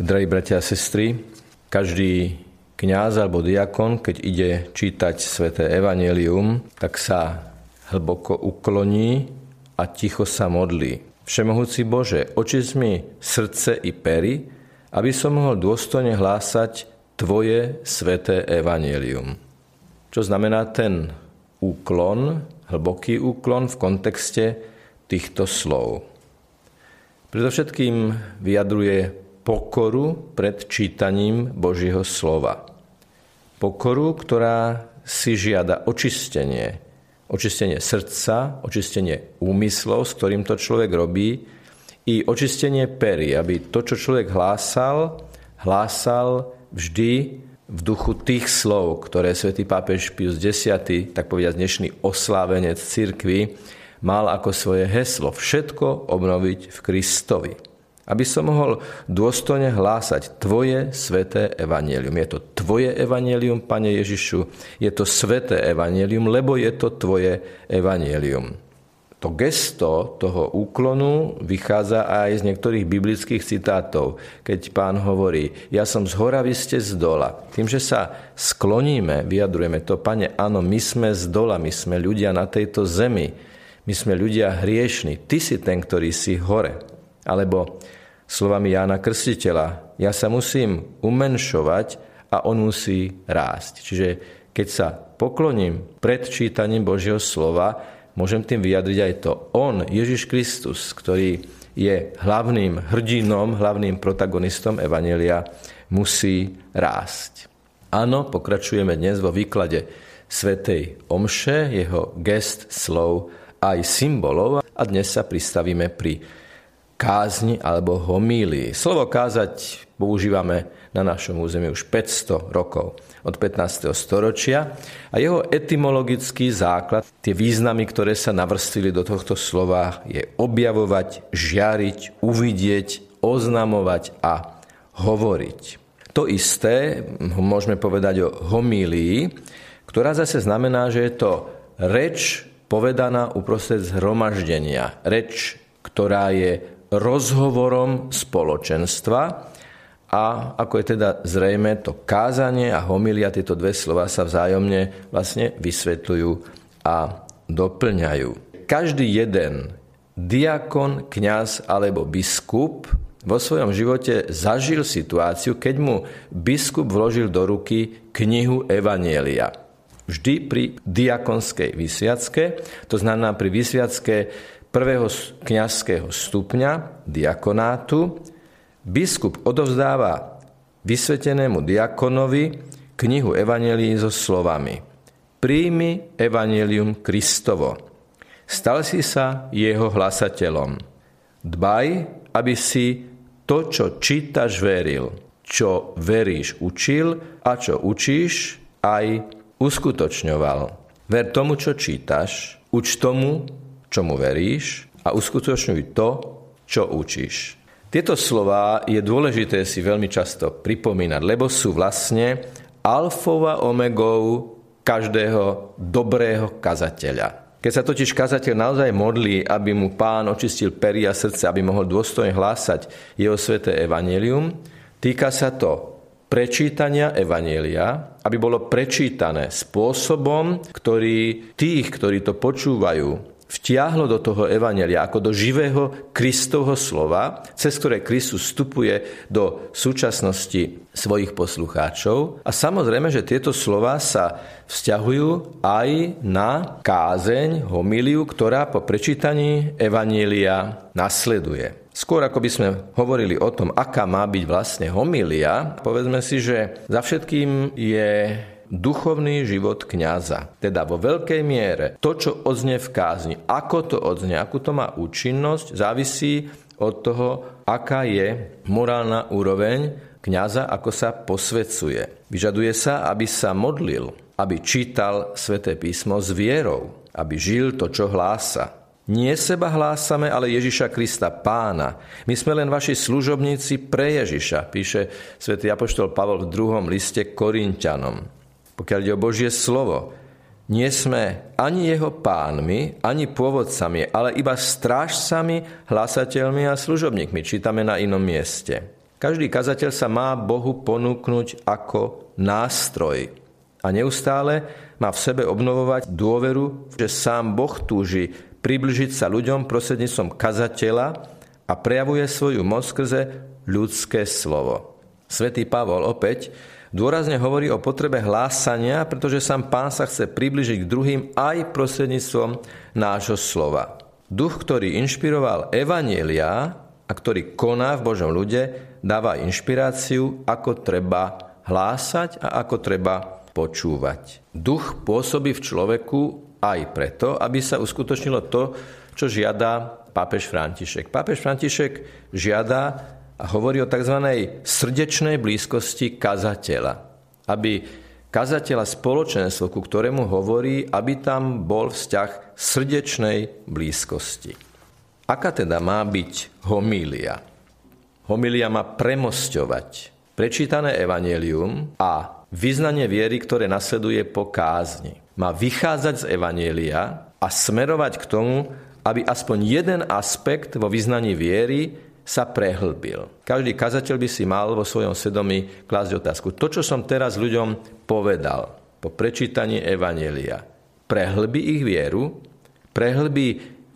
Drahí bratia a sestry, každý kňaz alebo diakon, keď ide čítať sväté evanjelium, tak sa hlboko ukloní a ticho sa modlí. Všemohúci Bože, očist mi srdce i pery, aby som mohol dôstojne hlásať Tvoje sväté evanjelium. Čo znamená ten úklon, hlboký úklon v kontexte týchto slov? Predovšetkým vyjadruje pokoru pred čítaním Božieho slova. Pokoru, ktorá si žiada očistenie. Očistenie srdca, očistenie úmyslov, s ktorým to človek robí, i očistenie pery, aby to, čo človek hlásal vždy v duchu tých slov, ktoré svätý pápež Pius X, tak povedať dnešný oslávenec cirkvi, mal ako svoje heslo všetko obnoviť v Kristovi. Aby som mohol dôstojne hlásať Tvoje sväté evanjelium. Je to Tvoje evanjelium, Pane Ježišu, je to sväté evanjelium, lebo je to Tvoje evanjelium. To gesto toho úklonu vychádza aj z niektorých biblických citátov, keď Pán hovorí: ja som z hora, vy ste z dola. Tým, že sa skloníme, vyjadrujeme to: Pane, áno, my sme z dola, my sme ľudia na tejto zemi, my sme ľudia hriešni, Ty si ten, ktorý si hore. Alebo slovami Jána Krstiteľa: ja sa musím umenšovať a on musí rásť. Čiže keď sa pokloním pred čítaním Božieho slova, môžem tým vyjadriť aj to. On, Ježiš Kristus, ktorý je hlavným hrdinom, hlavným protagonistom evanjelia, musí rásť. Áno, pokračujeme dnes vo výklade svätej omše, jeho gest, slov aj symbolov, a dnes sa pristavíme pri kázni alebo homílii. Slovo kázať používame na našom území už 500 rokov, od 15. storočia, a jeho etymologický základ, tie významy, ktoré sa navrstvili do tohto slova, je objavovať, žiariť, uvidieť, oznamovať a hovoriť. To isté môžeme povedať o homílii, ktorá zase znamená, že je to reč povedaná uprostred zhromaždenia, reč, ktorá je rozhovorom spoločenstva, a ako je teda zrejme, to kázanie a homilia, tieto dve slova sa vzájomne vlastne vysvetľujú a doplňajú. Každý jeden diakon, kňaz alebo biskup vo svojom živote zažil situáciu, keď mu biskup vložil do ruky knihu evanjelia. Vždy pri diakonskej vysviacke, to znamená pri vysviacke prvého kňazského stupňa, diakonátu, biskup odovzdáva vysvetenému diakonovi knihu evanjelií so slovami: príjmi evanjelium Kristovo, stal si sa jeho hlasateľom, dbaj, aby si to, čo čítaš, veril, čo veríš, učil, a čo učíš, aj uskutočňoval. Ver tomu, čo čítaš, uč tomu, čomu veríš, a uskutočňuj to, čo učíš. Tieto slová je dôležité si veľmi často pripomínať, lebo sú vlastne alfou a omegou každého dobrého kazateľa. Keď sa totiž kazateľ naozaj modlí, aby mu Pán očistil pery a srdce, aby mohol dôstojne hlásať jeho sväté evanjelium, týka sa to prečítania evanjelia, aby bolo prečítané spôsobom, ktorý tých, ktorí to počúvajú, vtiahlo do toho evanjelia ako do živého Kristovho slova, cez ktoré Kristus vstupuje do súčasnosti svojich poslucháčov. A samozrejme, že tieto slova sa vzťahujú aj na kázeň, homíliu, ktorá po prečítaní evanjelia nasleduje. Skôr ako by sme hovorili o tom, aká má byť vlastne homília, povedzme si, že za všetkým je duchovný život kňaza, teda vo veľkej miere to, čo odznie v kázni, ako to odznie, akú to má účinnosť, závisí od toho, aká je morálna úroveň kňaza, ako sa posvecuje. Vyžaduje sa, aby sa modlil, aby čítal sväté písmo s vierou, aby žil to, čo hlása. Nie seba hlásame, ale Ježiša Krista, Pána. My sme len vaši služobníci pre Ježiša, píše svätý apoštol Pavol v 2. liste Korinťanom. Pokiaľ ide o Božie slovo, nie sme ani jeho pánmi, ani pôvodcami, ale iba strážcami, hlásateľmi a služobníkmi. Čítame na inom mieste. Každý kazateľ sa má Bohu ponúknuť ako nástroj a neustále má v sebe obnovovať dôveru, že sám Boh túži približiť sa ľuďom prostredníctvom kazateľa a prejavuje svoju moc skrze ľudské slovo. Svätý Pavol opäť dôrazne hovorí o potrebe hlásania, pretože sám Pán sa chce približiť k druhým aj prostredníctvom nášho slova. Duch, ktorý inšpiroval evanjeliá a ktorý koná v Božom ľude, dáva inšpiráciu, ako treba hlásať a ako treba počúvať. Duch pôsobí v človeku aj preto, aby sa uskutočnilo to, čo žiada pápež František. Pápež František žiada a hovorí o tzv. Srdečnej blízkosti kazateľa. Aby kazateľa spoločenstvo, ku ktorému hovorí, aby tam bol vzťah srdečnej blízkosti. Aká teda má byť homília? Homília má premosťovať prečítané evanjelium a vyznanie viery, ktoré nasleduje po kázni. Má vychádzať z evanjelia a smerovať k tomu, aby aspoň jeden aspekt vo vyznaní viery sa prehlbil. Každý kazateľ by si mal vo svojom svedomí klásť otázku. To, čo som teraz ľuďom povedal po prečítaní evanjelia, prehlbí ich vieru, prehlbí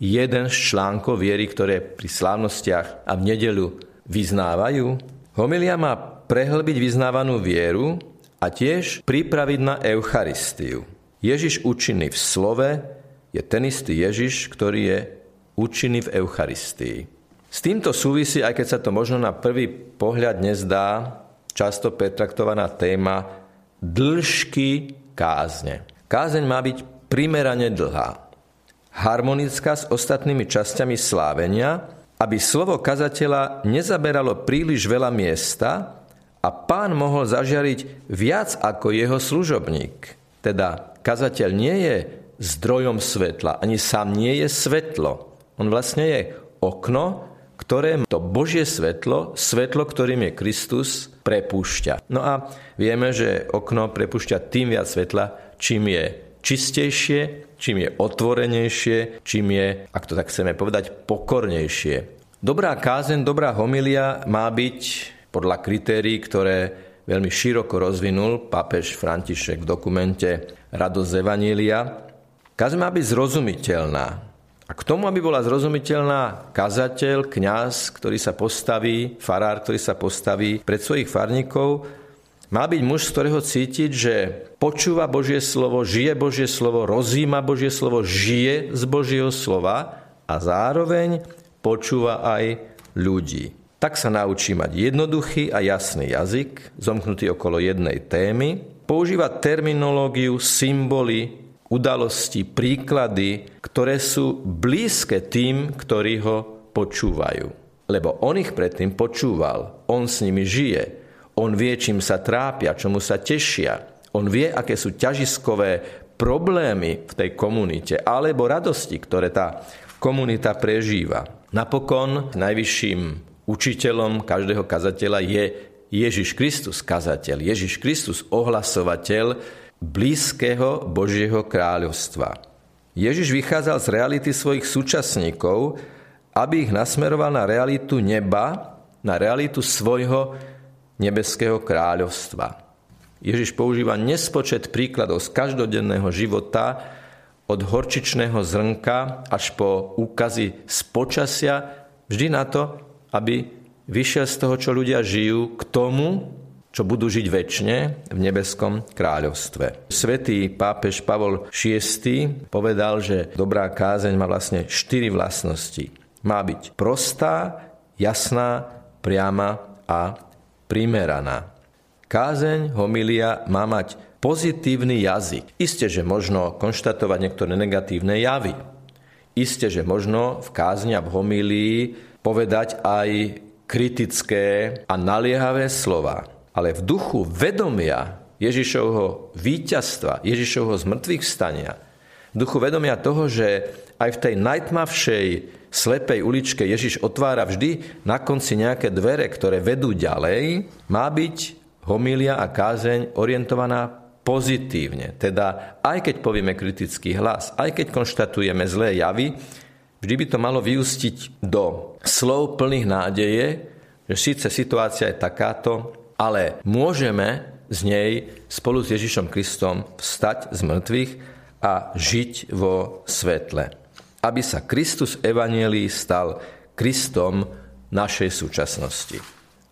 jeden z článkov viery, ktoré pri slávnostiach a v nedeľu vyznávajú. Homilia má prehlbiť vyznávanú vieru a tiež pripraviť na Eucharistiu. Ježiš účinný v slove je ten istý Ježiš, ktorý je účinný v Eucharistii. S týmto súvisí, aj keď sa to možno na prvý pohľad nezdá, často pretraktovaná téma dĺžky kázne. Kázeň má byť primerane dlhá, harmonická s ostatnými časťami slávenia, aby slovo kazateľa nezaberalo príliš veľa miesta a Pán mohol zažiariť viac ako jeho služobník. Teda kazateľ nie je zdrojom svetla, ani sám nie je svetlo. On vlastne je okno, ktoré to Božie svetlo, ktorým je Kristus, prepúšťa. No a vieme, že okno prepúšťa tým viac svetla, čím je čistejšie, čím je otvorenejšie, čím je, ak to tak chceme povedať, pokornejšie. Dobrá kázeň, dobrá homilia má byť podľa kritérií, ktoré veľmi široko rozvinul pápež František v dokumente Radosť z Evanjelia. Kázeň má byť zrozumiteľná. A k tomu, aby bola zrozumiteľná, kazateľ, kňaz, ktorý sa postaví, farár, ktorý sa postaví pred svojich farníkov, má byť muž, z ktorého cítiť, že počúva Božie slovo, žije Božie slovo, rozjíma Božie slovo, žije z Božieho slova a zároveň počúva aj ľudí. Tak sa naučí mať jednoduchý a jasný jazyk, zomknutý okolo jednej témy, používa terminológiu, symboly, udalosti, príklady, ktoré sú blízke tým, ktorí ho počúvajú. Lebo on ich predtým počúval, on s nimi žije, on vie, čím sa trápia, čomu sa tešia, on vie, aké sú ťažiskové problémy v tej komunite alebo radosti, ktoré tá komunita prežíva. Napokon najvyšším učiteľom každého kazateľa je Ježiš Kristus, kazateľ, Ježiš Kristus, ohlasovateľ blízkeho Božieho kráľovstva. Ježiš vychádzal z reality svojich súčasníkov, aby ich nasmeroval na realitu neba, na realitu svojho nebeského kráľovstva. Ježiš používa nespočet príkladov z každodenného života, od horčičného zrnka až po úkazy z počasia, vždy na to, aby vyšiel z toho, čo ľudia žijú, k tomu, čo budú žiť večne v nebeskom kráľovstve. Svätý pápež Pavol VI povedal, že dobrá kázeň má vlastne 4 vlastnosti. Má byť prostá, jasná, priama a primeraná. Kázeň, homilia má mať pozitívny jazyk. Isté, že možno konštatovať niektoré negatívne javy. Isté, že možno v kázni a v homilii povedať aj kritické a naliehavé slová. Ale v duchu vedomia Ježišovho víťazstva, Ježišovho zmŕtvychvstania, v duchu vedomia toho, že aj v tej najtmavšej slepej uličke Ježiš otvára vždy na konci nejaké dvere, ktoré vedú ďalej, má byť homília a kázeň orientovaná pozitívne. Teda aj keď povieme kritický hlas, aj keď konštatujeme zlé javy, vždy by to malo vyústiť do slov plných nádeje Že síce situácia je takáto, ale môžeme z nej spolu s Ježišom Kristom vstať z mŕtvych a žiť vo svetle. Aby sa Kristus evanjelii stal Kristom našej súčasnosti.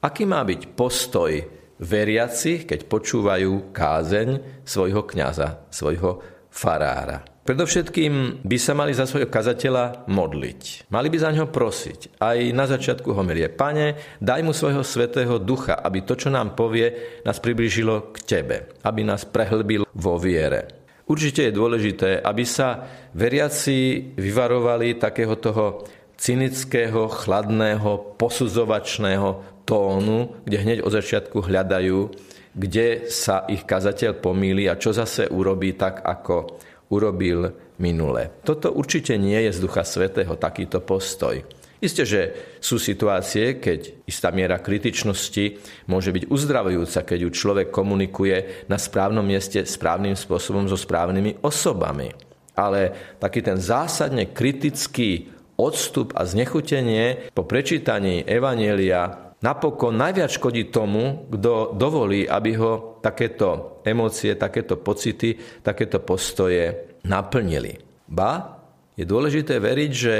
Aký má byť postoj veriacich, keď počúvajú kázeň svojho kňaza, svojho farára? Predovšetkým by sa mali za svojho kazateľa modliť. Mali by za ňo prosiť. Aj na začiatku homilie: Pane, daj mu svojho svätého ducha, aby to, čo nám povie, nás priblížilo k Tebe. Aby nás prehlbilo vo viere. Určite je dôležité, aby sa veriaci vyvarovali takého toho cynického, chladného, posudzovačného tónu, kde hneď od začiatku hľadajú, kde sa ich kazateľ pomýli a čo zase urobí tak, ako urobil minule. Toto určite nie je z Ducha Svätého takýto postoj. Isté, že sú situácie, keď istá miera kritičnosti môže byť uzdravujúca, keď ju človek komunikuje na správnom mieste, správnym spôsobom so správnymi osobami. Ale taký ten zásadne kritický odstup a znechutenie po prečítaní evanjelia napokon najviac škodí tomu, kto dovolí, aby ho takéto emócie, takéto pocity, takéto postoje naplnili. Ba, je dôležité veriť, že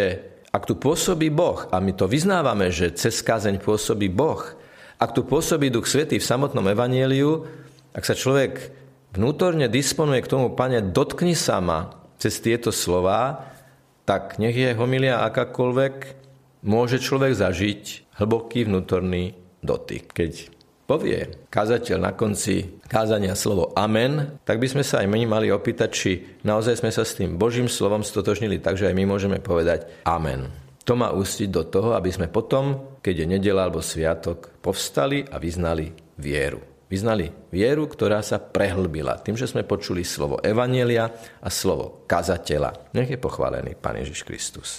ak tu pôsobí Boh, a my to vyznávame, že cez kázeň pôsobí Boh, ak tu pôsobí Duch Svätý v samotnom evanjeliu, ak sa človek vnútorne disponuje k tomu: Pane, dotkni sa ma cez tieto slová, tak nech je homilia akákoľvek, môže človek zažiť hlboký vnútorný dotyk. Keď povie kazateľ na konci kázania slovo amen, tak by sme sa aj my mali opýtať, či naozaj sme sa s tým Božím slovom stotožnili, takže aj my môžeme povedať amen. To má ústiť do toho, aby sme potom, keď je nedeľa alebo sviatok, povstali a vyznali vieru. Vyznali vieru, ktorá sa prehlbila tým, že sme počuli slovo evanjelia a slovo kazateľa. Nech je pochválený Pán Ježiš Kristus.